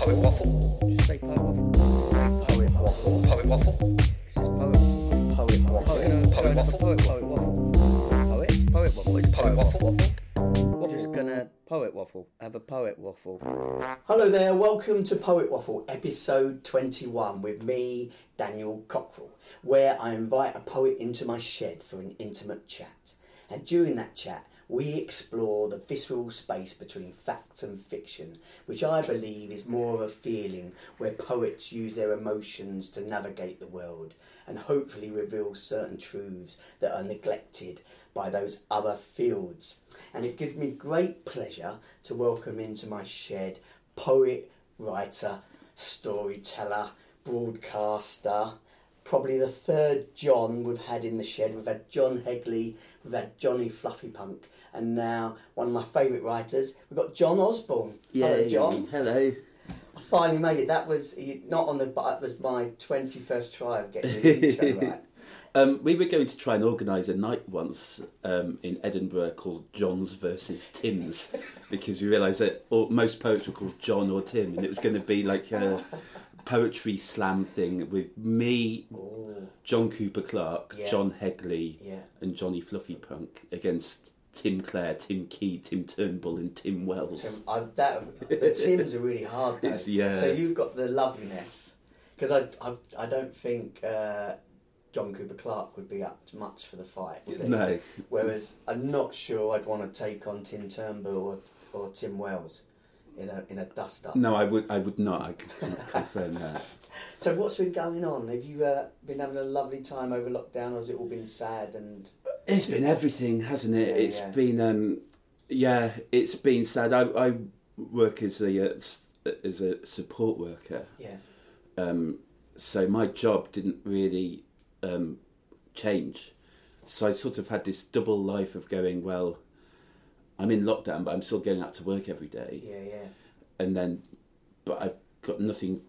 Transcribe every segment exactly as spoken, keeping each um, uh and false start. Poet Waffle. Just say Poet Waffle. Poet Waffle. Poet Waffle. It's just Poet Waffle. Poet Waffle. Poet Waffle. Poet Waffle. Poet. Poet Waffle. It's Poet Waffle. We're just gonna Poet Waffle. Have a Poet Waffle. Hello there. Welcome to Poet Waffle, episode twenty-one, with me, Daniel Cockrell, where I invite a poet into my shed for an intimate chat. And during that chat, we explore the visceral space between fact and fiction, which I believe is more of a feeling where poets use their emotions to navigate the world and hopefully reveal certain truths that are neglected by those other fields. And it gives me great pleasure to welcome into my shed poet, writer, storyteller, broadcaster, probably the third John we've had in the shed. We've had John Hegley, we've had Johnny Fluffy Punk, and now one of my favourite writers, we've got John Osborne. Yay. Hello, John. Hello. I finally made it. That was not on the, but it was my twenty-first try of getting the show right. Um, we were going to try and organise a night once um, in Edinburgh called Johns versus Tims, because we realised that all, most poets were called John or Tim, and it was going to be like a poetry slam thing with me, Ooh. John Cooper Clarke, yeah. John Hegley, yeah. and Johnny Fluffy Punk against Tim Clare, Tim Key, Tim Turnbull, and Tim Wells. Tim, I, that, the Tims are really hard, though. Yeah. So you've got the loveliness, because I, I, I don't think uh, John Cooper Clarke would be up to much for the fight. Would he? No. Whereas I'm not sure I'd want to take on Tim Turnbull or, or Tim Wells. In a in a dust up. No, I would I would not. I can confirm that. So what's been going on? Have you uh, been having a lovely time over lockdown, or has it all been sad? And it's been everything, hasn't it? Yeah, it's yeah. been um, yeah, it's been sad. I, I work as a uh, as a support worker. Yeah. Um, so my job didn't really um, change. So I sort of had this double life of going, well, I'm in lockdown, but I'm still going out to work every day. Yeah, yeah. And then, but I've got nothing,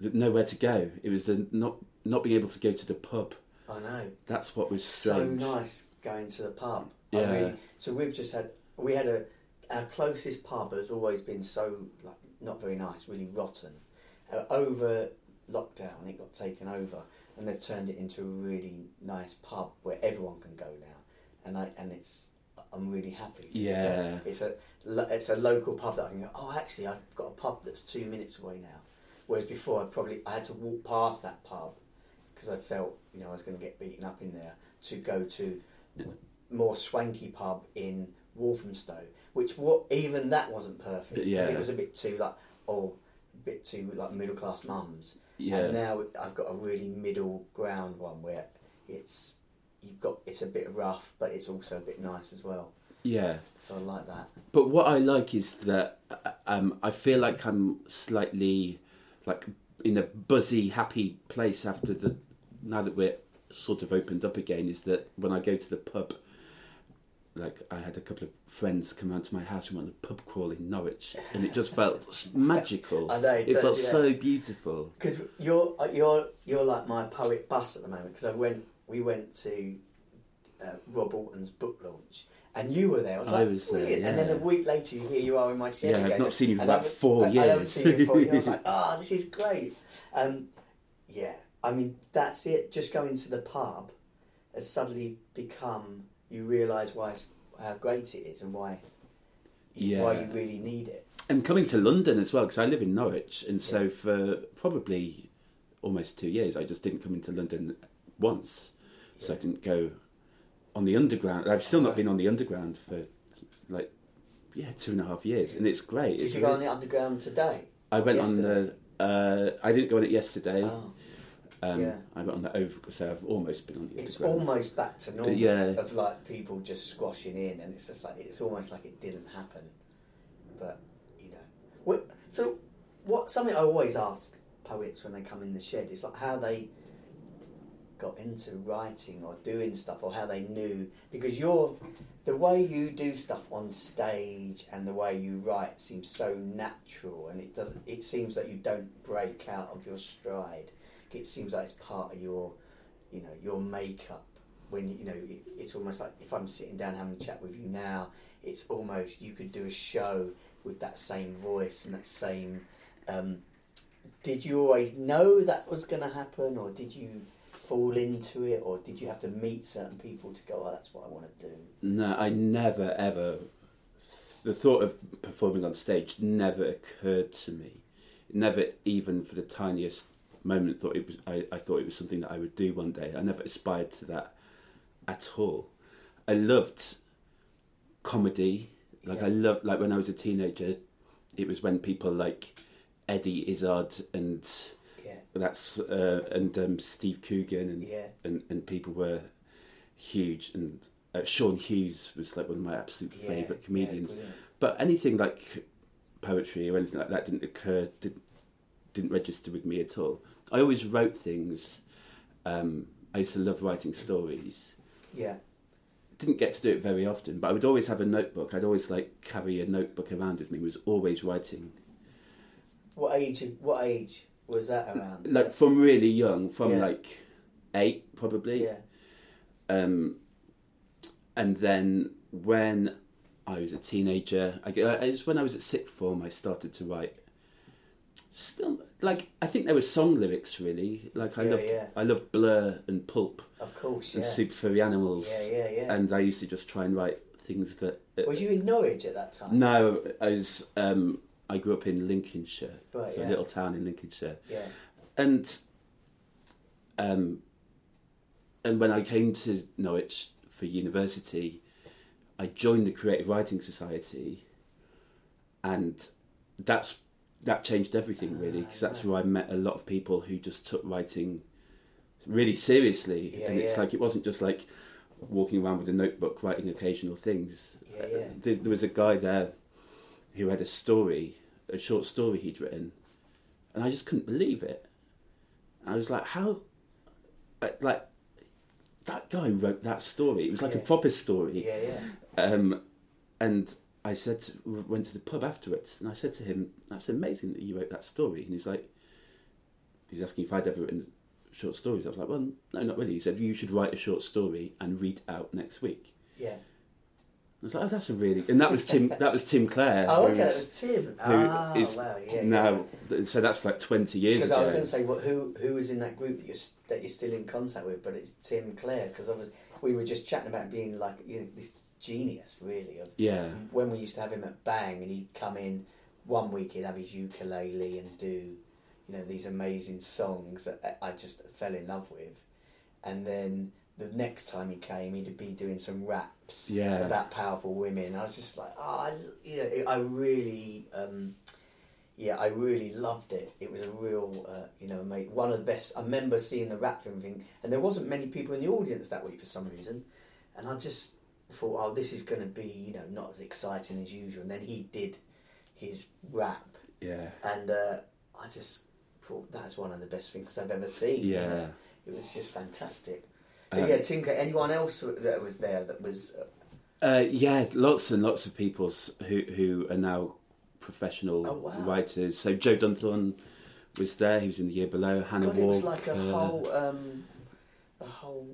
nowhere to go. It was the not not being able to go to the pub. I know. That's what was strange. So nice going to the pub. Yeah. I mean, so we've just had, we had a, our closest pub has always been so, like, not very nice, really rotten. Uh, over lockdown, it got taken over, and they've turned it into a really nice pub where everyone can go now. And I, and it's, I'm really happy. Yeah, it's a, it's a it's a local pub that I can go, oh, actually, I've got a pub that's two minutes away now. Whereas before, I probably I had to walk past that pub because I felt, you know, I was going to get beaten up in there, to go to more swanky pub in Walthamstow, which what even that wasn't perfect. Yeah, it was a bit too like oh, a bit too like middle class mums. Yeah, and now I've got a really middle ground one where it's. You've got it's a bit rough, but it's also a bit nice as well. Yeah. So I like that. But what I like is that um, I feel like I'm slightly like in a buzzy, happy place after the now that we're sort of opened up again. Is that when I go to the pub, like I had a couple of friends come round to my house who went on a pub crawl in Norwich, and it just felt magical. I know it, it does, felt yeah. so beautiful. Because you're you're you're like my poet bus at the moment. Because I went. We went to uh, Rob Alton's book launch, and you were there. I was like, I was there, yeah. And then a week later, here you are in my shed. Yeah, again. I've not seen you for like four years. I haven't seen you for four years. I was like, ah, oh, this is great. Um, yeah, I mean, that's it. Just going to the pub has suddenly become, you realise why how great it is and why, yeah. why you really need it. And coming to London as well, because I live in Norwich, and so yeah. for probably almost two years, I just didn't come into London once. So yeah. I didn't go on the underground. I've still not been on the underground for like yeah two and a half years, and it's great. Did it's you really... go on the underground today? I went yesterday? on the. Uh, I didn't go on it yesterday. Oh. Um, yeah. I went on the over. So I've almost been on the. It's underground. Almost back to normal. Yeah. Of like people just squashing in, and it's just like it's almost like it didn't happen. But you know, what, so what? Something I always ask poets when they come in the shed is like how they. Got into writing or doing stuff, or how they knew, because you're the way you do stuff on stage and the way you write seems so natural, and it doesn't. It seems like you don't break out of your stride. It seems like it's part of your, you know, your makeup. When you know, it, it's almost like if I'm sitting down having a chat with you now, it's almost you could do a show with that same voice and that same Um, did you always know that was going to happen, or did you fall into it, or did you have to meet certain people to go, oh, that's what I want to do? No, I never, ever... The thought of performing on stage never occurred to me. Never even for the tiniest moment thought it was. I, I thought it was something that I would do one day. I never aspired to that at all. I loved comedy. Like yeah. I loved, like when I was a teenager, it was when people like Eddie Izzard and yeah. that's uh, and um, Steve Coogan and, yeah. and and people were huge, and Uh, Sean Hughes was like one of my absolute yeah, favourite comedians, yeah, but anything like poetry or anything like that didn't occur, didn't, didn't register with me at all. I always wrote things. Um, I used to love writing stories. Yeah, didn't get to do it very often, but I would always have a notebook. I'd always like carry a notebook around with me. Was always writing. What age? What age was that around? Like That's from really young, from yeah. like eight probably. Yeah. Um. And then when I was a teenager, I guess when I was at sixth form, I started to write. Still, like I think there were song lyrics really. Like I yeah, loved, yeah. I loved Blur and Pulp, of course, and yeah. Super Furry Animals. Yeah, yeah, yeah. And I used to just try and write things that. Uh, was you in Norwich at that time? No, I was. Um, I grew up in Lincolnshire, right, so yeah. a little town in Lincolnshire. Yeah. And. Um. And when I came to Norwich for university, I joined the Creative Writing Society, and that's that changed everything really, because that's where I met a lot of people who just took writing really seriously, yeah, and it's yeah. like it wasn't just like walking around with a notebook writing occasional things. Yeah, yeah. There, there was a guy there who had a story, a short story he'd written, and I just couldn't believe it. I was like, how, like. That guy wrote that story. It was like yeah. a proper story. Yeah, yeah. Um, and I said, to, went to the pub afterwards, and I said to him, "That's amazing that you wrote that story." And he's like, he's asking if I'd ever written short stories. I was like, "Well, no, not really." He said, "You should write a short story and read it out next week." Yeah. I was like, "Oh, that's a really," and that was Tim. That was Tim Clare. Oh, okay, that was Tim. Oh, is wow, yeah. Now, yeah. so that's like twenty years ago. Because I was going to say, well, who who was in that group that you're that you're still in contact with? But it's Tim Clare, because obviously we were just chatting about being like, you know, this genius, really. Of, yeah. When we used to have him at Bang, and he'd come in one week, he'd have his ukulele and do, you know, these amazing songs that I just fell in love with, and then. The next time he came, he'd be doing some raps yeah. about powerful women. I was just like, oh, I, you know, I really, um, yeah, I really loved it. It was a real, uh, you know, mate, one of the best. I remember seeing the rap film thing, and there wasn't many people in the audience that week for some reason, and I just thought, oh, this is going to be, you know, not as exciting as usual. And then he did his rap, yeah, and uh, I just thought that's one of the best things I've ever seen. Yeah, you know? It was just fantastic. So yeah, Tim Clare, anyone else that was there that was... Uh, yeah, lots and lots of people who who are now professional oh, wow. writers. So Joe Dunthorne was there, he was in the year below, Hannah Walker. It was like a whole... Um, a whole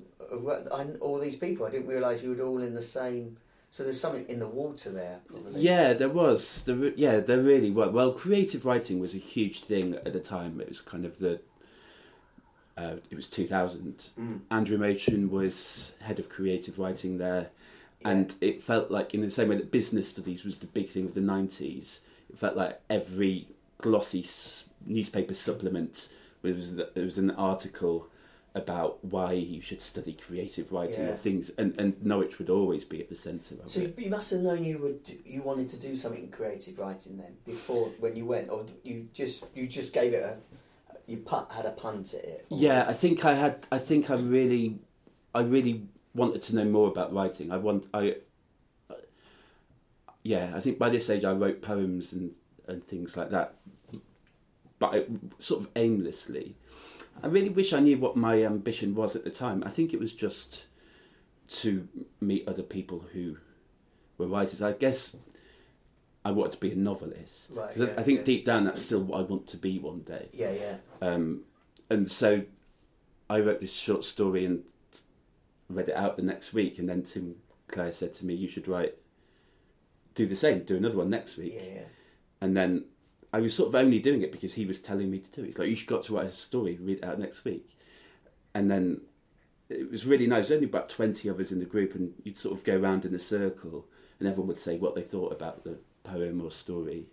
I, all these people, I didn't realise you were all in the same... So there's something in the water there, probably. Yeah, there was. There, yeah, there really was. Well, creative writing was a huge thing at the time. It was kind of the... Uh, it was two thousand. Mm. Andrew Machin was head of creative writing there, yeah. and it felt like, in the same way that business studies was the big thing of the nineties, it felt like every glossy s- newspaper supplement was there was an article about why you should study creative writing yeah. or things, and, and Norwich would always be at the centre of so it. So you must have known you would do, you wanted to do something in creative writing then before when you went, or you just you just gave it a. You put, had a punt at it. Yeah, I think I had. I think I really, I really wanted to know more about writing. I want. I. Uh, yeah, I think by this age I wrote poems and, and things like that, but I, sort of aimlessly. I really wish I knew what my ambition was at the time. I think it was just to meet other people who were writers. I guess I wanted to be a novelist. Right, yeah, I think yeah. deep down that's still what I want to be one day. Yeah, yeah. Um, and so I wrote this short story and read it out the next week, and then Tim Clare said to me, you should write, do the same, do another one next week. Yeah, yeah. And then I was sort of only doing it because he was telling me to do it. It's like, you should got to write a story, read it out next week. And then it was really nice. There was only about twenty of us in the group, and you'd sort of go round in a circle, and everyone would say what they thought about the poem or story.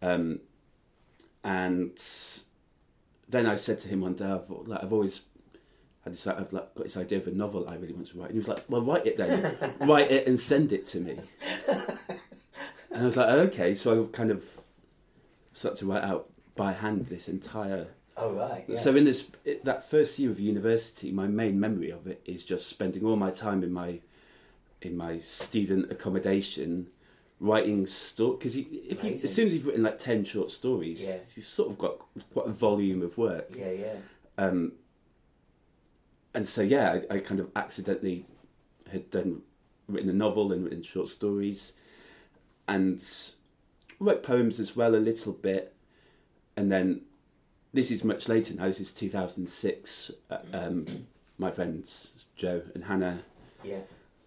Um, and then I said to him one day, I've, like, I've always I decided, I've like, got this idea of a novel I really want to write. And he was like, well, write it then. Write it and send it to me. And I was like, okay. So I kind of started to write out by hand this entire... Oh, right, yeah. So in this it, that first year of university, my main memory of it is just spending all my time in my in my student accommodation writing stories. Because if you, as soon as you've written like ten short stories, yeah. you've sort of got quite a volume of work. Yeah, yeah. Um, and so, yeah, I, I kind of accidentally had then written a novel and written short stories and wrote poems as well a little bit. And then... This is much later now, this is two thousand six. Um, my friends Joe and Hannah yeah.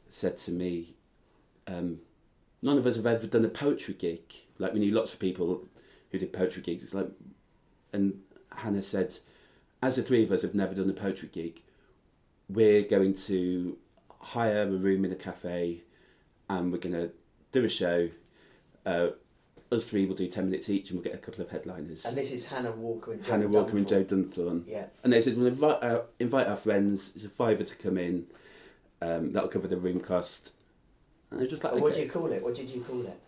said to me, um, none of us have ever done a poetry gig. Like, we knew lots of people who did poetry gigs. It's like, and Hannah said, as the three of us have never done a poetry gig, we're going to hire a room in a cafe and we're going to do a show. Uh, Us three will do ten minutes each, and we'll get a couple of headliners. And this is Hannah Walker and Joe Hannah Walker Dunthorne. and Joe Dunthorne. Yeah. And they said, "We'll invite our, invite our friends. It's a fiver to come in. Um, that'll cover the room cost." And they're just like, okay. "What do you call it? What did you call it?"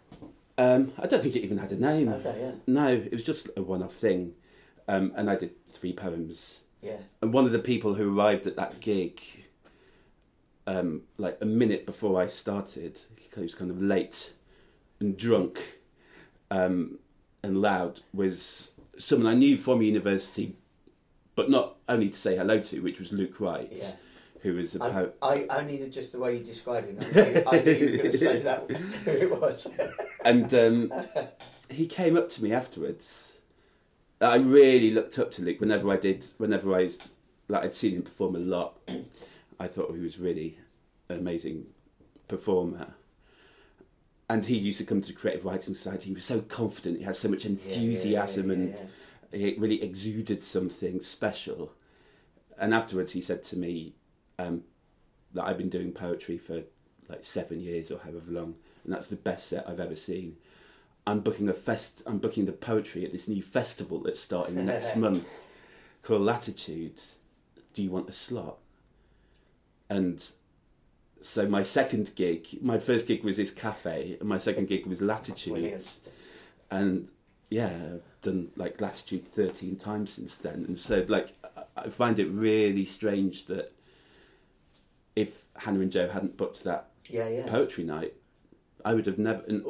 Um, I don't think it even had a name. Okay, yeah. No, it was just a one-off thing. Um, and I did three poems. Yeah. And one of the people who arrived at that gig, um, like a minute before I started, he was kind of late and drunk. Um, and loud was someone I knew from university, but not only to say hello to, which was Luke Wright, yeah. who was a poet. I, I only knew just the way you described him. I knew, I knew you were going to say that who it was. And um, he came up to me afterwards. I really looked up to Luke whenever I did. Whenever I like, I'd seen him perform a lot. I thought he was really an amazing performer. And he used to come to the Creative Writing Society. He was so confident. He had so much enthusiasm, yeah, yeah, yeah, yeah, yeah. and it really exuded something special. And afterwards, he said to me um, that I've been doing poetry for like seven years or however long, and that's the best set I've ever seen. I'm booking a fest. I'm booking the poetry at this new festival that's starting next month called Latitude. Do you want a slot? And so my second gig, my first gig was this cafe, and my second gig was Latitude. Brilliant. And yeah, I've done like Latitude thirteen times since then. And so like, I find it really strange that if Hannah and Joe hadn't booked that yeah, yeah. poetry night, I would have never, and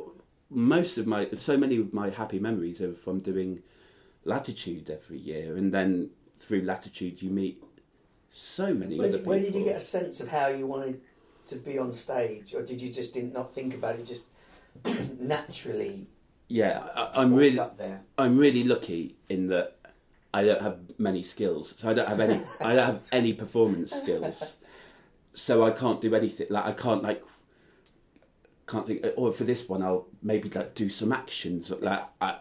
most of my, so many of my happy memories are from doing Latitude every year. And then through Latitude, you meet so many where, other people. Where did you get a sense of how you wanted to be on stage, or did you just didn't not think about it, just naturally? Yeah, I, I'm really up there. I'm really lucky in that I don't have many skills, so I don't have any I don't have any performance skills, so I can't do anything. Like I can't like can't think or oh, for this one I'll maybe like do some actions. Like I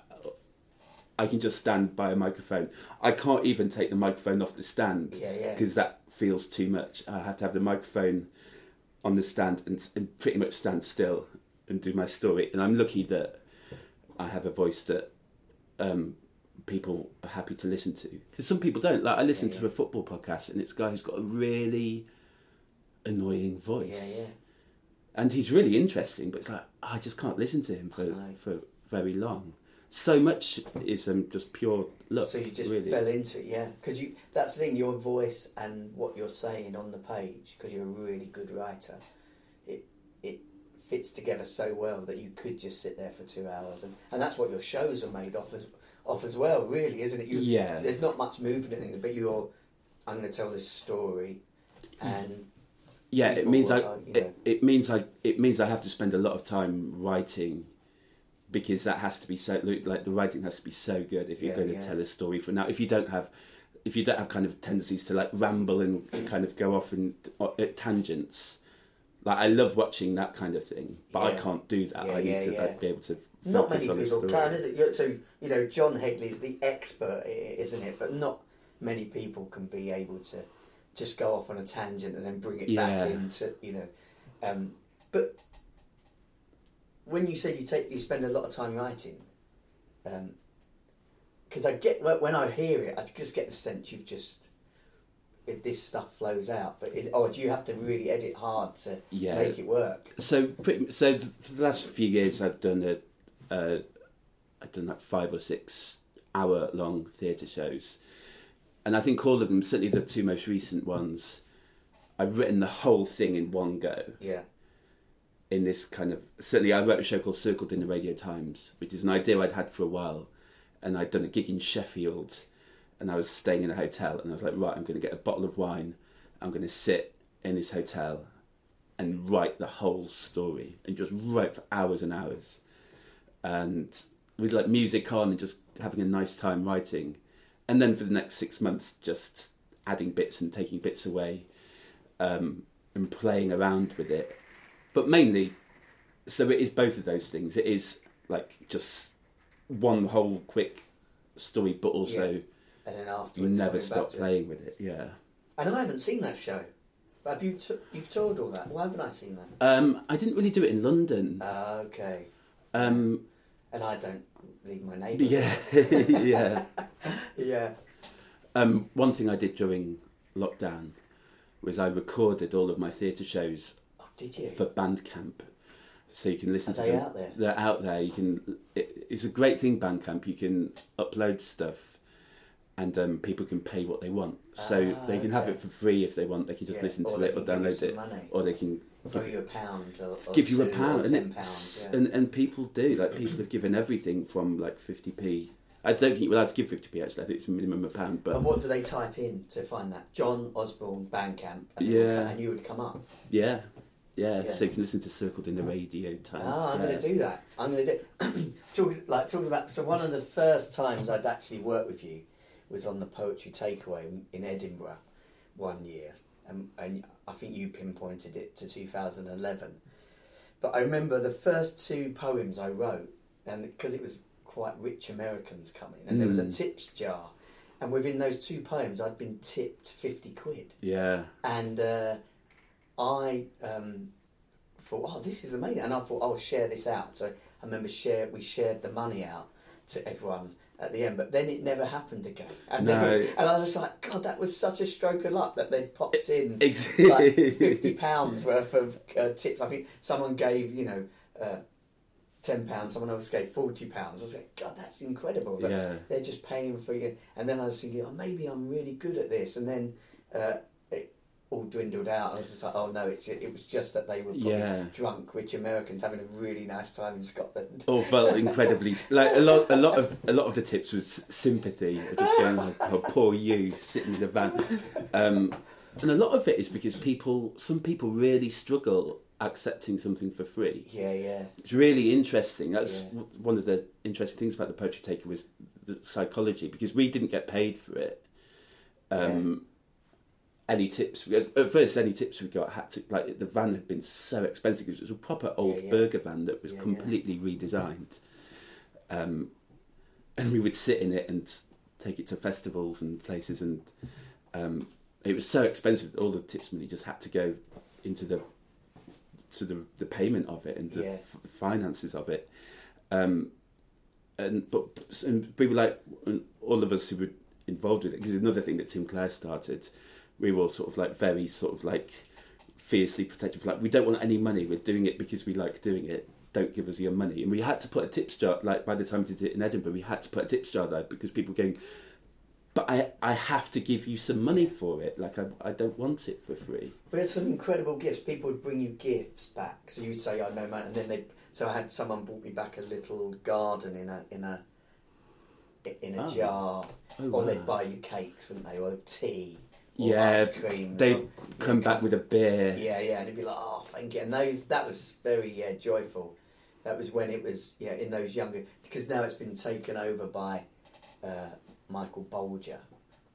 I can just stand by a microphone. I can't even take the microphone off the stand, yeah, yeah, because that feels too much. I have to have the microphone on the stand and, and pretty much stand still and do my story. And I'm lucky that I have a voice that um, people are happy to listen to. Because some people don't. Like I listen yeah, yeah. to a football podcast and it's a guy who's got a really annoying voice. Yeah, yeah. And he's really interesting, but it's like, oh, I just can't listen to him for, for very long. So much is um, just pure luck. So you just really fell into it, yeah. Because you that's the thing, your voice and what you're saying on the page, because you're a really good writer, it it fits together so well that you could just sit there for two hours. And, and that's what your shows are made off as, off as well, really, isn't it? You, yeah. There's not much movement, but you're, I'm going to tell this story. And yeah, it means, I, like, it, it, means I, it means I have to spend a lot of time writing, because that has to be so like the writing has to be so good if you're yeah, going to yeah. tell a story for now. If you don't have, if you don't have kind of tendencies to like ramble and kind of go off in uh, tangents, like I love watching that kind of thing, but yeah. I can't do that. Yeah, I need yeah, to yeah. Like, be able to Not many people can, is it? So, you know, John Hegley's the expert, isn't it? But not many people can be able to just go off on a tangent and then bring it yeah. back into, you know. Um, but when you said you take you spend a lot of time writing, because um, I get when I hear it, I just get the sense you've just this stuff flows out. But is, or do you have to really edit hard to yeah. make it work? So, pretty, so for the last few years, I've done a. Uh, I've done like five or six hour long theatre shows, and I think all of them, certainly the two most recent ones, I've written the whole thing in one go. Yeah. In this kind of, certainly I wrote a show called Circled in the Radio Times, which is an idea I'd had for a while, and I'd done a gig in Sheffield, and I was staying in a hotel, and I was like, right, I'm going to get a bottle of wine, I'm going to sit in this hotel and write the whole story, and just wrote for hours and hours. And with like music on and just having a nice time writing, and then for the next six months just adding bits and taking bits away, um, and playing around with it, but mainly, so it is both of those things. It is like just one whole quick story, but also yeah. and then afterwards you never stop playing it. With it. Yeah, and I haven't seen that show. Have you? T- you've told all that. Why haven't I seen that? Um, I didn't really do it in London. Uh, okay. Um, and I don't leave my neighbours. Yeah, yeah, yeah. Um, one thing I did during lockdown was I recorded all of my theatre shows. Oh, did you? For Bandcamp, so you can listen. Are to they them. Out there? They're out there. You can. It, it's a great thing, Bandcamp. You can upload stuff, and um, people can pay what they want, so ah, they can okay. have it for free if they want. They can just yeah, listen to it or download it, money. Or they can. Give you a pound, or, or give you a pound, and, it, pounds, yeah. and and people do like people have given everything from like fifty p. I don't think you're allowed to give fifty p actually. I think it's a minimum of a pound. But and what do they type in to find that? John Osborne Bandcamp, and yeah, come, and you would come up. Yeah. yeah, yeah. So you can listen to Circled in the Radio Times. Oh, I'm going to do that. I'm going to do talking like talking about. So one of the first times I'd actually worked with you was on the Poetry Takeaway in Edinburgh one year. And, and I think you pinpointed it to two thousand eleven. But I remember the first two poems I wrote, and because it was quite rich Americans coming, and mm. there was a tips jar, and within those two poems I'd been tipped fifty quid. Yeah. And uh, I um, thought, oh, this is amazing. And I thought, I'll share this out. So I remember share we shared the money out to everyone at the end, but then it never happened again. And, no. then, and I was like, God, that was such a stroke of luck that they'd popped in like fifty pounds worth of uh, tips. I think someone gave, you know, uh, ten pounds, someone else gave forty pounds. I was like, God, that's incredible. But yeah. They're just paying for you. And then I was thinking, oh, maybe I'm really good at this. And then uh, it all dwindled out. I was just like, oh, no, it, it was just that they were probably yeah. drunk, rich Americans having a really nice time in Scotland. Oh, felt incredibly... like, a lot a lot of a lot of the tips was sympathy, or just going like, oh, poor you, sitting in the van. Um, and a lot of it is because people... Some people really struggle accepting something for free. Yeah, yeah. It's really interesting. That's yeah. one of the interesting things about the Poetry Taker was the psychology, because we didn't get paid for it. Um... Yeah. Any tips we had, at first any tips we got had to like the van had been so expensive because it was a proper old yeah, yeah. burger van that was yeah, completely yeah. redesigned, um, and we would sit in it and take it to festivals and places, and um, it was so expensive all the tips money just had to go into the to the the payment of it and the yeah. f- finances of it, um, and but and we were like all of us who were involved with it, because another thing that Tim Clare started. We were all sort of like very sort of like fiercely protective. Like, we don't want any money. We're doing it because we like doing it. Don't give us your money. And we had to put a tips jar, like by the time we did it in Edinburgh, we had to put a tips jar there because people were going, but I, I have to give you some money for it. Like, I I don't want it for free. We had some incredible gifts. People would bring you gifts back. So you'd say, oh, no, man. And then they so I had someone brought me back a little garden in a, in a, in a oh. jar. Oh, or wow. They'd buy you cakes, wouldn't they? Or tea. Yeah, they'd come back with a beer. Yeah, yeah, and it'd be like, oh, thank you. And those, that was very yeah, joyful. That was when it was, yeah, in those younger... Because now it's been taken over by uh, Michael Bolger,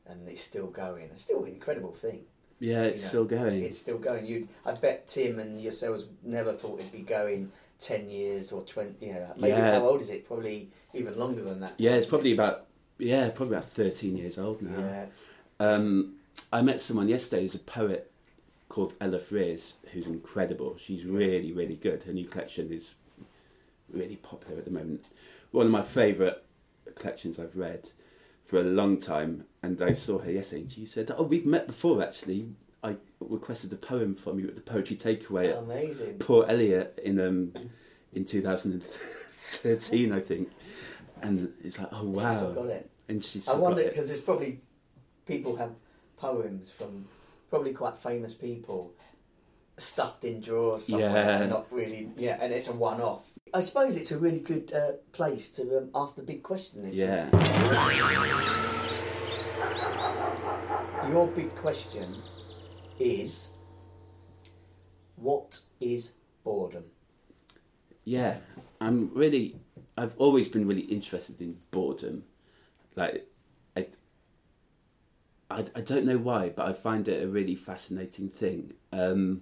and it's still going. It's still an incredible thing. Yeah, it's you know, still going. It's still going. You'd, I bet Tim and yourselves never thought it'd be going ten years or twenty, you know, maybe yeah. How old is it? Probably even longer than that. Yeah, it's probably about, yeah, probably about thirteen years old now. Yeah. Um, I met someone yesterday who's a poet called Ella Frears, who's incredible. She's really, really good. Her new collection is really popular at the moment. One of my favourite collections I've read for a long time, and I saw her yesterday and she said, oh, we've met before actually. I requested a poem from you at the Poetry Takeaway Amazing. at Port Elliot in um in two thousand thirteen, I think. And it's like, oh wow. She's still got it. And she's still I wonder, because there's probably people have poems from probably quite famous people stuffed in drawers somewhere, yeah. and not really, yeah, and it's a one-off. I suppose it's a really good uh, place to um, ask the big question. If yeah. You... Your big question is, what is boredom? Yeah, I'm really, I've always been really interested in boredom. Like, I, I, I don't know why, but I find it a really fascinating thing. Um...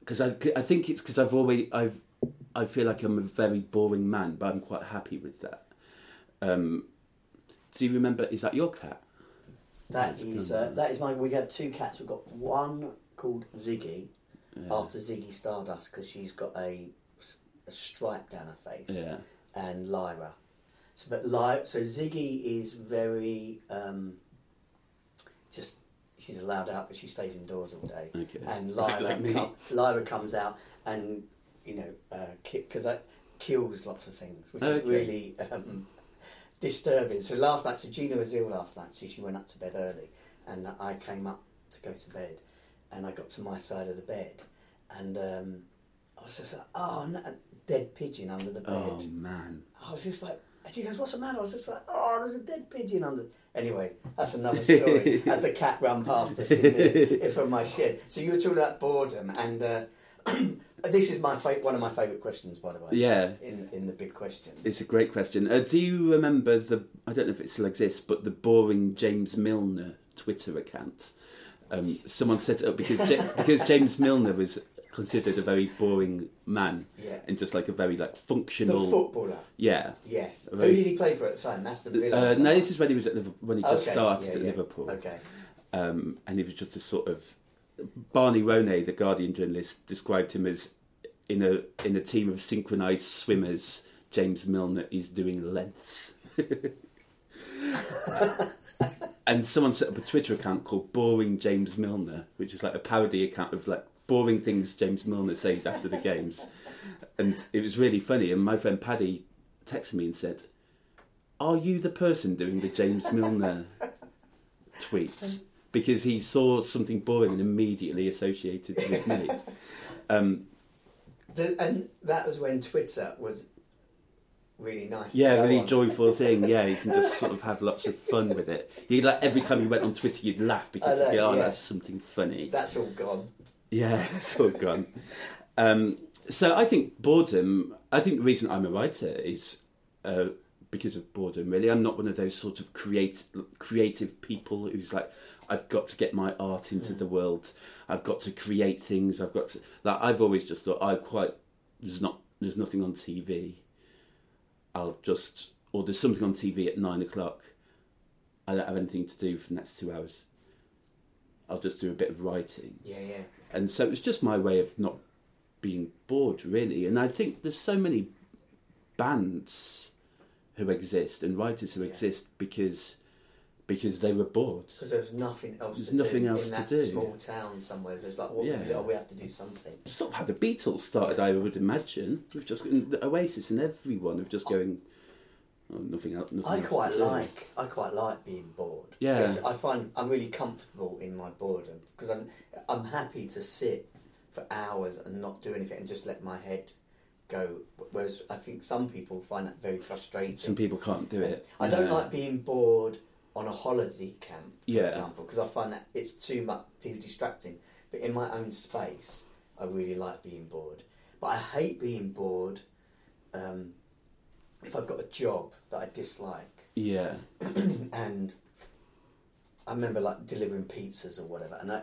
Because I, I think it's because I've always I've I feel like I'm a very boring man, but I'm quite happy with that. Um, do you remember? Is that your cat? That That's is uh, that is mine. We have two cats. We've got one called Ziggy, yeah. after Ziggy Stardust, because she's got a, a stripe down her face, yeah. and Lyra. So but Lyra, so Ziggy is very um, just. She's allowed out, but she stays indoors all day. Okay. And Lyra, like, like com- Lyra comes out and, you know, because uh, ki- that kills lots of things, which okay. is really um, disturbing. So last night, so Gina was ill last night, so she went up to bed early. And I came up to go to bed, and I got to my side of the bed. And um, I was just like, oh, no, a dead pigeon under the bed. Oh, man. I was just like... And she goes, what's the matter? I was just like, oh, there's a dead pigeon under... Anyway, that's another story, as the cat ran past us in the, from my shed. So you were talking about boredom, and uh, this is my fa- one of my favourite questions, by the way. Yeah. In, in the big questions. It's a great question. Uh, do you remember the... I don't know if it still exists, but the boring James Milner Twitter account? Um, someone set it up because J- because James Milner was... considered a very boring man, yeah. and just like a very like functional the footballer. Yeah. Yes. Very... Who did he play for at the time? That's the Villa. Uh, no, this is when he was at Liverpool, when he okay. just started yeah, at yeah. Liverpool. Okay. Um, and he was just a sort of Barney Ronay, the Guardian journalist, described him as in a in a team of synchronised swimmers. James Milner is doing lengths. And someone set up a Twitter account called Boring James Milner, which is like a parody account of like. Boring things James Milner says after the games. And it was really funny. And my friend Paddy texted me and said, are you the person doing the James Milner tweets? Because he saw something boring and immediately associated with me. Um, the, and that was when Twitter was really nice. Yeah, to really on. Joyful thing. Yeah, you can just sort of have lots of fun with it. You like Every time you went on Twitter, you'd laugh because, oh, that, oh yeah. that's something funny. That's all gone. Yeah, it's all gone. Um, so I think boredom, I think the reason I'm a writer is uh, because of boredom, really. I'm not one of those sort of create, creative people who's like, I've got to get my art into yeah. the world. I've got to create things. I've got to... Like, I've always just thought, I quite... There's not. There's nothing on T V. I'll just... Or there's something on T V at nine o'clock. I don't have anything to do for the next two hours. I'll just do a bit of writing. Yeah, yeah. And so it's just my way of not being bored, really. And I think there's so many bands who exist and writers who yeah. exist because because they were bored. Because there's nothing else there's to nothing do else in that to do. small town somewhere. There's like, what yeah. we, oh, we have to do something. It's sort of how the Beatles started, I would imagine. We've just the Oasis and everyone of just going, oh, nothing else. Nothing I else quite to like. Do. I quite like being bored. Yeah. I find I'm really comfortable in my boredom because I'm I'm happy to sit for hours and not do anything and just let my head go. Whereas I think some people find that very frustrating. Some people can't do it. I don't yeah. like being bored on a holiday camp, for yeah. example, because I find that it's too much, too distracting. But in my own space, I really like being bored. But I hate being bored. Um, If I've got a job that I dislike, yeah, and I remember like delivering pizzas or whatever, and I,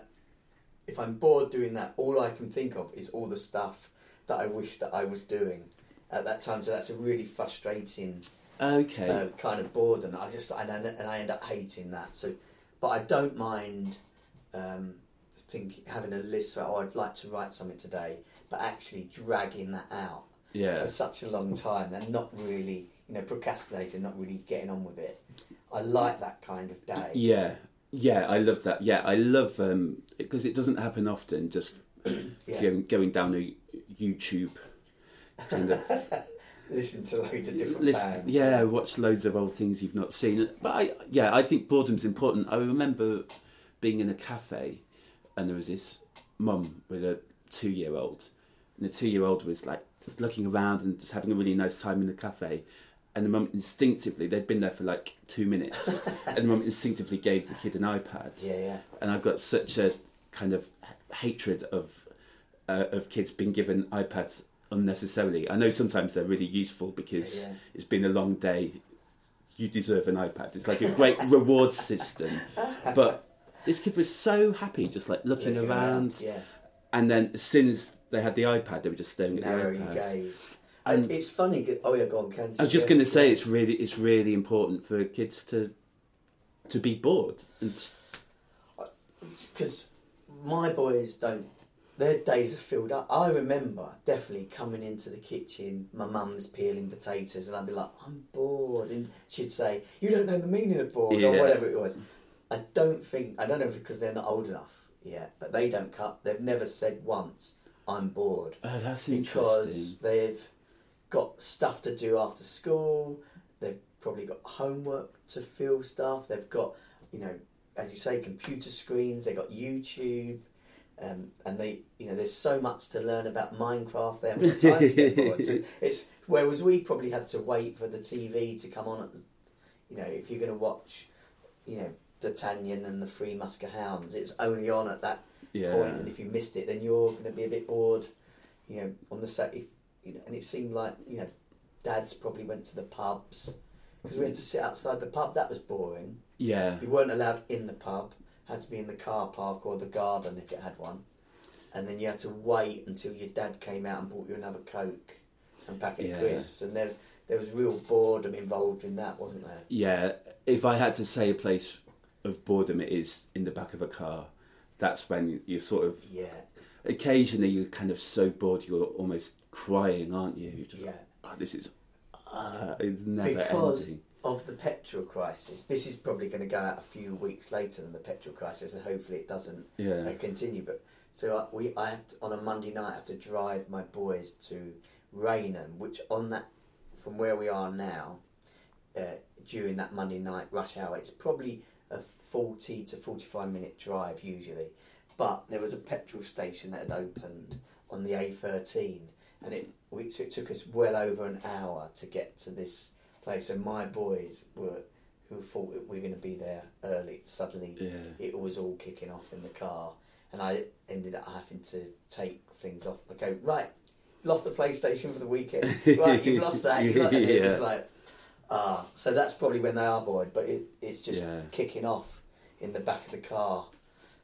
if I'm bored doing that, all I can think of is all the stuff that I wish that I was doing at that time. So that's a really frustrating okay. uh, kind of boredom. I just and I, and I end up hating that. So, but I don't mind um, think having a list. Oh, I'd like to write something today, but actually dragging that out yeah. for such a long time and not really, you know, procrastinating, not really getting on with it. I like that kind of day. Yeah, yeah, I love that. Yeah, I love um because it doesn't happen often. Just yeah. going, going down a YouTube kind of listen to loads of different listen, bands. Yeah, watch loads of old things you've not seen. But I, yeah, I think boredom's important. I remember being in a cafe and there was this mum with a two-year-old, and the two-year-old was like just looking around and just having a really nice time in the cafe. And the mum instinctively, they'd been there for like two minutes, and the mum instinctively gave the kid an iPad. Yeah, yeah. And I've got such a kind of hatred of uh, of kids being given iPads unnecessarily. I know sometimes they're really useful because yeah, yeah. it's been a long day. You deserve an iPad. It's like a great reward system. But this kid was so happy, just like looking, looking around. around. Yeah. And then as soon as they had the iPad, they were just staring Narrow at the iPad. Gaze. And it's funny. Oh yeah, go on, Ken. I was just going to say it's really, it's really important for kids to, to be bored, because my boys don't. Their days are filled up. I remember definitely coming into the kitchen, my mum's peeling potatoes, and I'd be like, "I'm bored," and she'd say, "You don't know the meaning of bored," yeah. or whatever it was. I don't think I don't know if because they're not old enough yet, but they don't cut. They've never said once, "I'm bored." Oh, that's interesting. Because they've got stuff to do after school, they've probably got homework to fill stuff, they've got, you know, as you say, computer screens, they've got YouTube, um, and they, you know, there's so much to learn about Minecraft, they haven't got time to get bored. So it's, whereas we probably had to wait for the T V to come on, at the, you know, if you're going to watch, you know, the D'Artagnan and the Three Musketeers, it's only on at that yeah. point, and if you missed it, then you're going to be a bit bored, you know, on the set. If, You know, and it seemed like, you know, dads probably went to the pubs because we had to sit outside the pub. That was boring. Yeah. You weren't allowed in the pub. Had to be in the car park or the garden if it had one. And then you had to wait until your dad came out and bought you another Coke and packet yeah. of crisps. And there, there was real boredom involved in that, wasn't there? Yeah. If I had to say a place of boredom, it is in the back of a car. That's when you sort of... yeah. Occasionally you're kind of so bored you're almost crying, aren't you? You're just yeah. like, oh, this is uh, it's never because ending. Of the petrol crisis. This is probably going to go out a few weeks later than the petrol crisis, and hopefully it doesn't yeah. uh, continue. But so I, we, I have to, on a Monday night, I have to drive my boys to Raynham, which on that from where we are now, uh, during that Monday night rush hour, it's probably a forty to forty-five minute drive usually. But there was a petrol station that had opened on the A thirteen, and it, we, it took us well over an hour to get to this place. And my boys were, who thought that we were going to be there early, suddenly yeah. it was all kicking off in the car, and I ended up having to take things off. I go, right, lost the PlayStation for the weekend. Right, you've lost that. You've lost that. Yeah. It's like, ah, uh, so that's probably when they are bored. But it, it's just yeah. kicking off in the back of the car.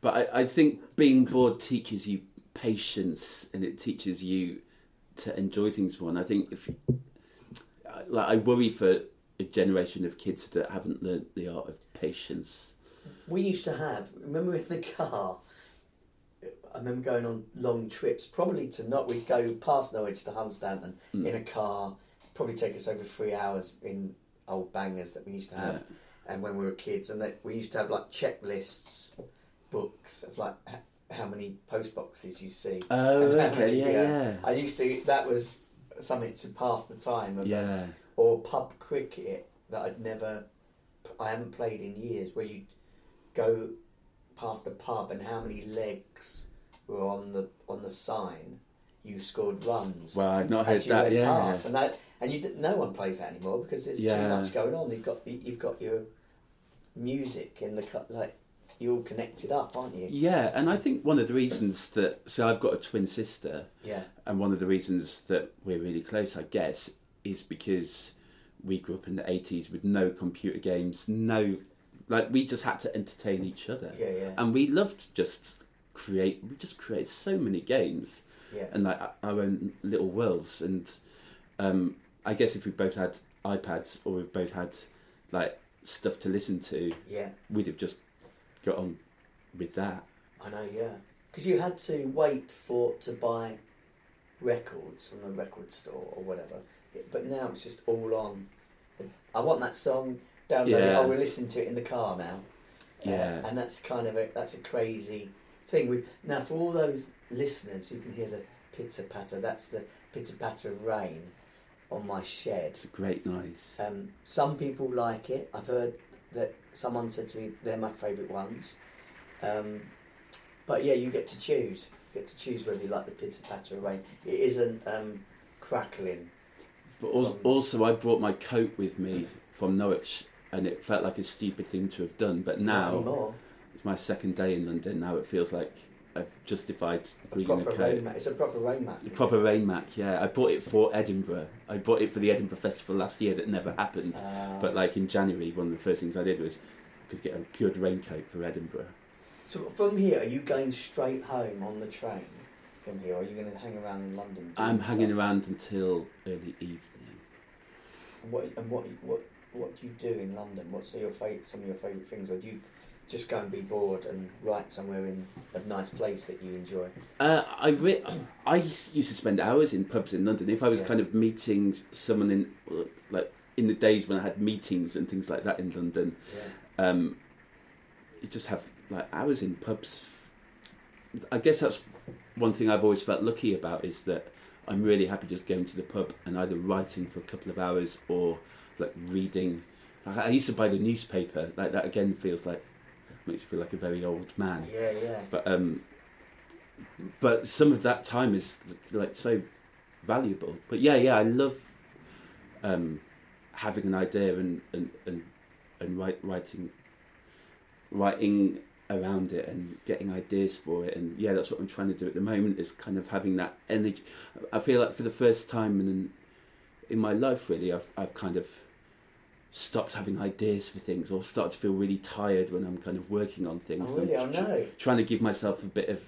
But I, I think being bored teaches you patience, and it teaches you to enjoy things more. And I think if, like, I worry for a generation of kids that haven't learnt the art of patience. We used to have. Remember in the car, I remember going on long trips. Probably to not, we'd go past Norwich to Hunstanton mm. in a car. Probably take us over three hours in old bangers that we used to have, yeah. and when we were kids, and that we used to have like checklists. Books of like how many post boxes you see. Oh, okay, many, yeah, yeah, yeah. I used to. That was something to pass the time. Of, yeah. Or pub cricket that I'd never, I haven't played in years. Where you go past the pub and how many legs were on the on the sign, you scored runs. Well, I've not heard that. Yeah. Past. And that, and you no one plays that anymore because there's yeah. too much going on. You've got you've got your music in the like. You're all connected up, aren't you? Yeah, and I think one of the reasons that... So I've got a twin sister. Yeah. And one of the reasons that we're really close, I guess, is because we grew up in the eighties with no computer games, no... Like, we just had to entertain each other. Yeah, yeah. And we loved just create, we just created so many games, yeah. and like our own little worlds. And um, I guess if we both had iPads or we both had like stuff to listen to, yeah, we'd have just got on with that. I know, yeah, because you had to wait for to buy records from the record store or whatever. But now it's just all on. I want that song. Download yeah. it. Oh, we listen to it in the car now. Yeah, uh, and that's kind of a that's a crazy thing. We now for all those listeners who can hear the pitter patter. That's the pitter patter of rain on my shed. It's a great noise. Um, some people like it. I've heard that someone said to me they're my favourite ones. Um, but yeah, you get to choose. You get to choose whether you like the pitter patter of rain. It isn't um, crackling. But also, from... also, I brought my coat with me from Norwich. And it felt like a stupid thing to have done, but now it's my second day in London. Now it feels like I've justified bringing a coat. It's a proper rain mac. A proper rain mac, yeah. I bought it for Edinburgh. I bought it for the Edinburgh Festival last year that never happened. Uh, but like in January, one of the first things I did was I could get a good raincoat for Edinburgh. So from here, are you going straight home on the train from here, or are you going to hang around in London? I'm hanging stuff? around until early evening. And what? And what? What? What do you do in London? What's your fav- some of your favourite things? Or do you just go and be bored and write somewhere in a nice place that you enjoy? Uh, I re- I used to spend hours in pubs in London. If I was yeah. kind of meeting someone in, like, in the days when I had meetings and things like that in London, yeah. um, you just have like hours in pubs. I guess that's one thing I've always felt lucky about, is that I'm really happy just going to the pub and either writing for a couple of hours or... like reading. Like I used to buy the newspaper. Like that again feels like makes you feel like a very old man. Yeah, yeah. But um, but some of that time is like so valuable. But yeah, yeah, I love um having an idea and and and, and write, writing writing around it and getting ideas for it. And yeah, that's what I'm trying to do at the moment, is kind of having that energy. I feel like for the first time in in my life, really, I've I've kind of stopped having ideas for things, or start to feel really tired when I'm kind of working on things. Oh, really? I'm tr- I know. Trying to give myself a bit of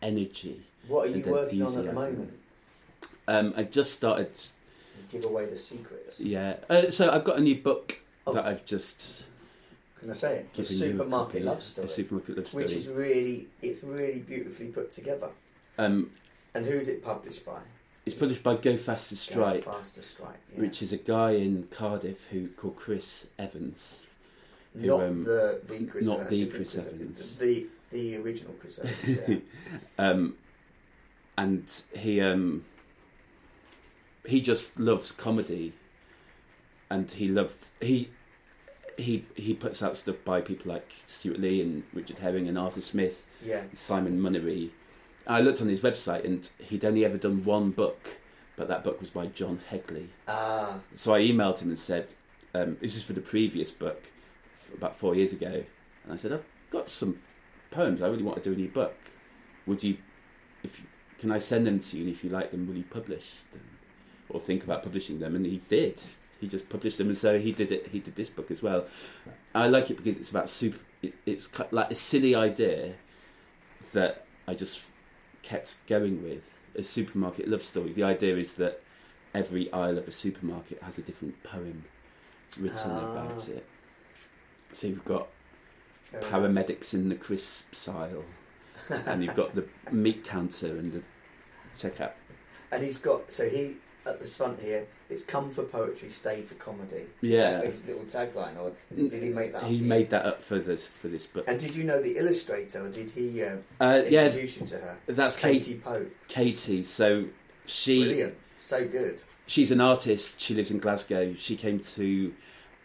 energy. What are you working on at the moment? Um, I've just started... You give away the secrets. Yeah. Uh, so I've got a new book oh. that I've just... Can I say it? A Supermarket Love Story. A Supermarket Love Story. Which is really, it's really beautifully put together. Um, and who is it published by? It's published by Go Faster Strike, Go Faster Strike yeah. which is a guy in Cardiff who called Chris Evans. Who, not um, the, the Chris not Evans. Not the Chris Evans. The, the original Chris Evans, yeah. um, and he, um, he just loves comedy. And he loved... He, he he puts out stuff by people like Stuart Lee and Richard Herring and Arthur Smith, yeah. Simon Munnery. I looked on his website and he'd only ever done one book, but that book was by John Hegley. Ah. So I emailed him and said, um, this is for the previous book, about four years ago, and I said, I've got some poems, I really want to do a new book. Would you, if you, can I send them to you, and if you like them, will you publish them? Or think about publishing them? And he did. He just published them, and so he did it. He did this book as well. I like it because it's about super, it, it's like a silly idea that I just... kept going with. A Supermarket Love Story. The idea is that every aisle of a supermarket has a different poem written ah. about it. So you've got Very paramedics nice. in the crisps aisle, and you've got the meat counter and the checkout. And he's got, so he at the front here, it's come for poetry, stay for comedy. Yeah, is that his little tagline, or did he make that up? He for made you? that up for this for this book. And did you know the illustrator, or did he uh, uh, introduce yeah, you to her? That's Katie, Katie Pope. Katie, so she brilliant, so good. She's an artist. She lives in Glasgow. She came to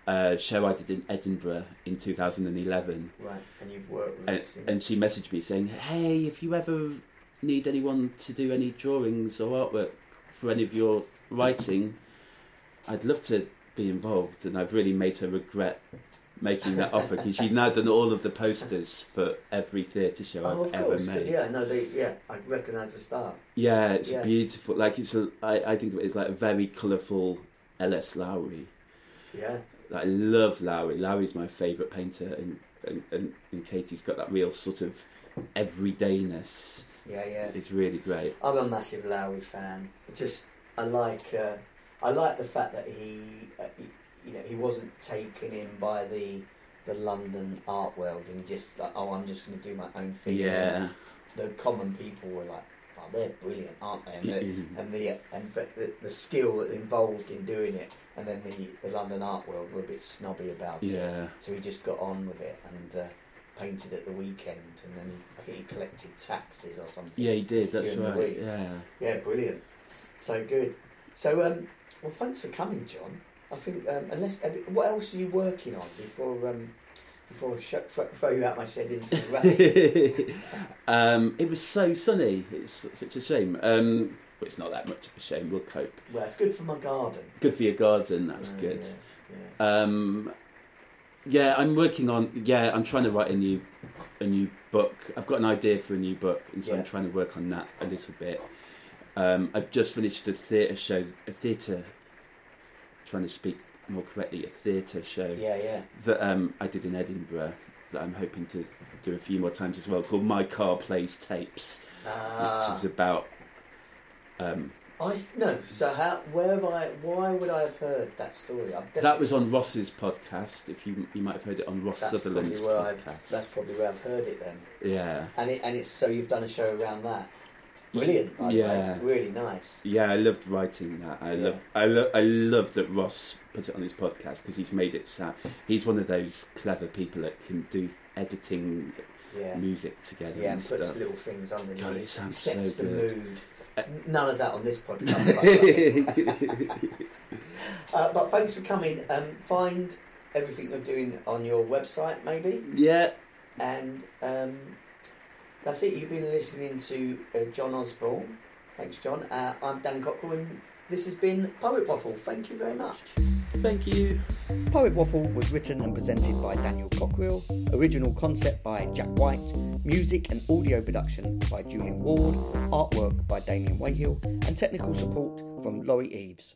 a show I did in Edinburgh in two thousand eleven. Right, and you've worked with. And, this and she messaged me saying, "Hey, if you ever need anyone to do any drawings or artwork for any of your writing, I'd love to be involved." And I've really made her regret making that offer, because she's now done all of the posters for every theatre show oh, I've of course, ever made. Yeah, no, they, yeah, I recognise the style. Yeah, it's yeah. beautiful. Like it's a, I, I think of it as like a very colourful L S Lowry. Yeah, like, I love Lowry. Lowry's my favourite painter, and, and and and Katie's got that real sort of everydayness. Yeah, yeah. It's really great. I'm a massive Lowry fan. Just I like uh, I like the fact that he, uh, he, you know, he wasn't taken in by the the London art world and just like, oh, I'm just going to do my own thing. Yeah. And the common people were like, oh, they're brilliant, aren't they? And the, and the and but the, the skill involved in doing it, and then the, the London art world were a bit snobby about yeah. it. So he just got on with it and. Uh, painted at the weekend, and then I think he collected taxes or something. Yeah, he did, that's right. Yeah, yeah, brilliant. So good. So, um, well, thanks for coming, John. I think, um, unless, what else are you working on before um, before I sh- throw you out my shed into the rain? um, it was so sunny, it's such a shame. Um, well, it's not that much of a shame, we'll cope. Well, it's good for my garden. Good for your garden, that's oh, good. Yeah, yeah. Um, Yeah, I'm working on. Yeah, I'm trying to write a new, a new book. I've got an idea for a new book, and so yeah. I'm trying to work on that a little bit. Um, I've just finished a theatre show, a theatre. Trying to speak more correctly, a theatre show. Yeah, yeah. That um, I did in Edinburgh, that I'm hoping to do a few more times as well. Called My Car Plays Tapes, ah. which is about. Um, I no. So how? Where have I? Why would I have heard that story? That was on Ross's podcast. If you you might have heard it on Ross that's Sutherland's podcast. That's probably where I've heard it then. Yeah. And it and it's so you've done a show around that. Brilliant. I'd yeah. Like, really nice. Yeah, I loved writing that. I yeah. love I love I love that Ross put it on his podcast because he's made it sound. He's one of those clever people that can do editing yeah. music together. Yeah, and, and puts stuff. little things underneath. God, it sounds so good. Sets the mood. None of that on this podcast. uh, but thanks for coming. Um, find everything you're doing on your website, maybe. Yeah. And um, that's it. You've been listening to uh, John Osborne. Thanks, John. Uh, I'm Dan Cockrell, and this has been Poet Waffle. Thank you very much. Thank you. Poet Waffle was written and presented by Daniel Cockrell, original concept by Jack White, music and audio production by Julian Ward, artwork by Damian Wayhill, and technical support from Laurie Eaves.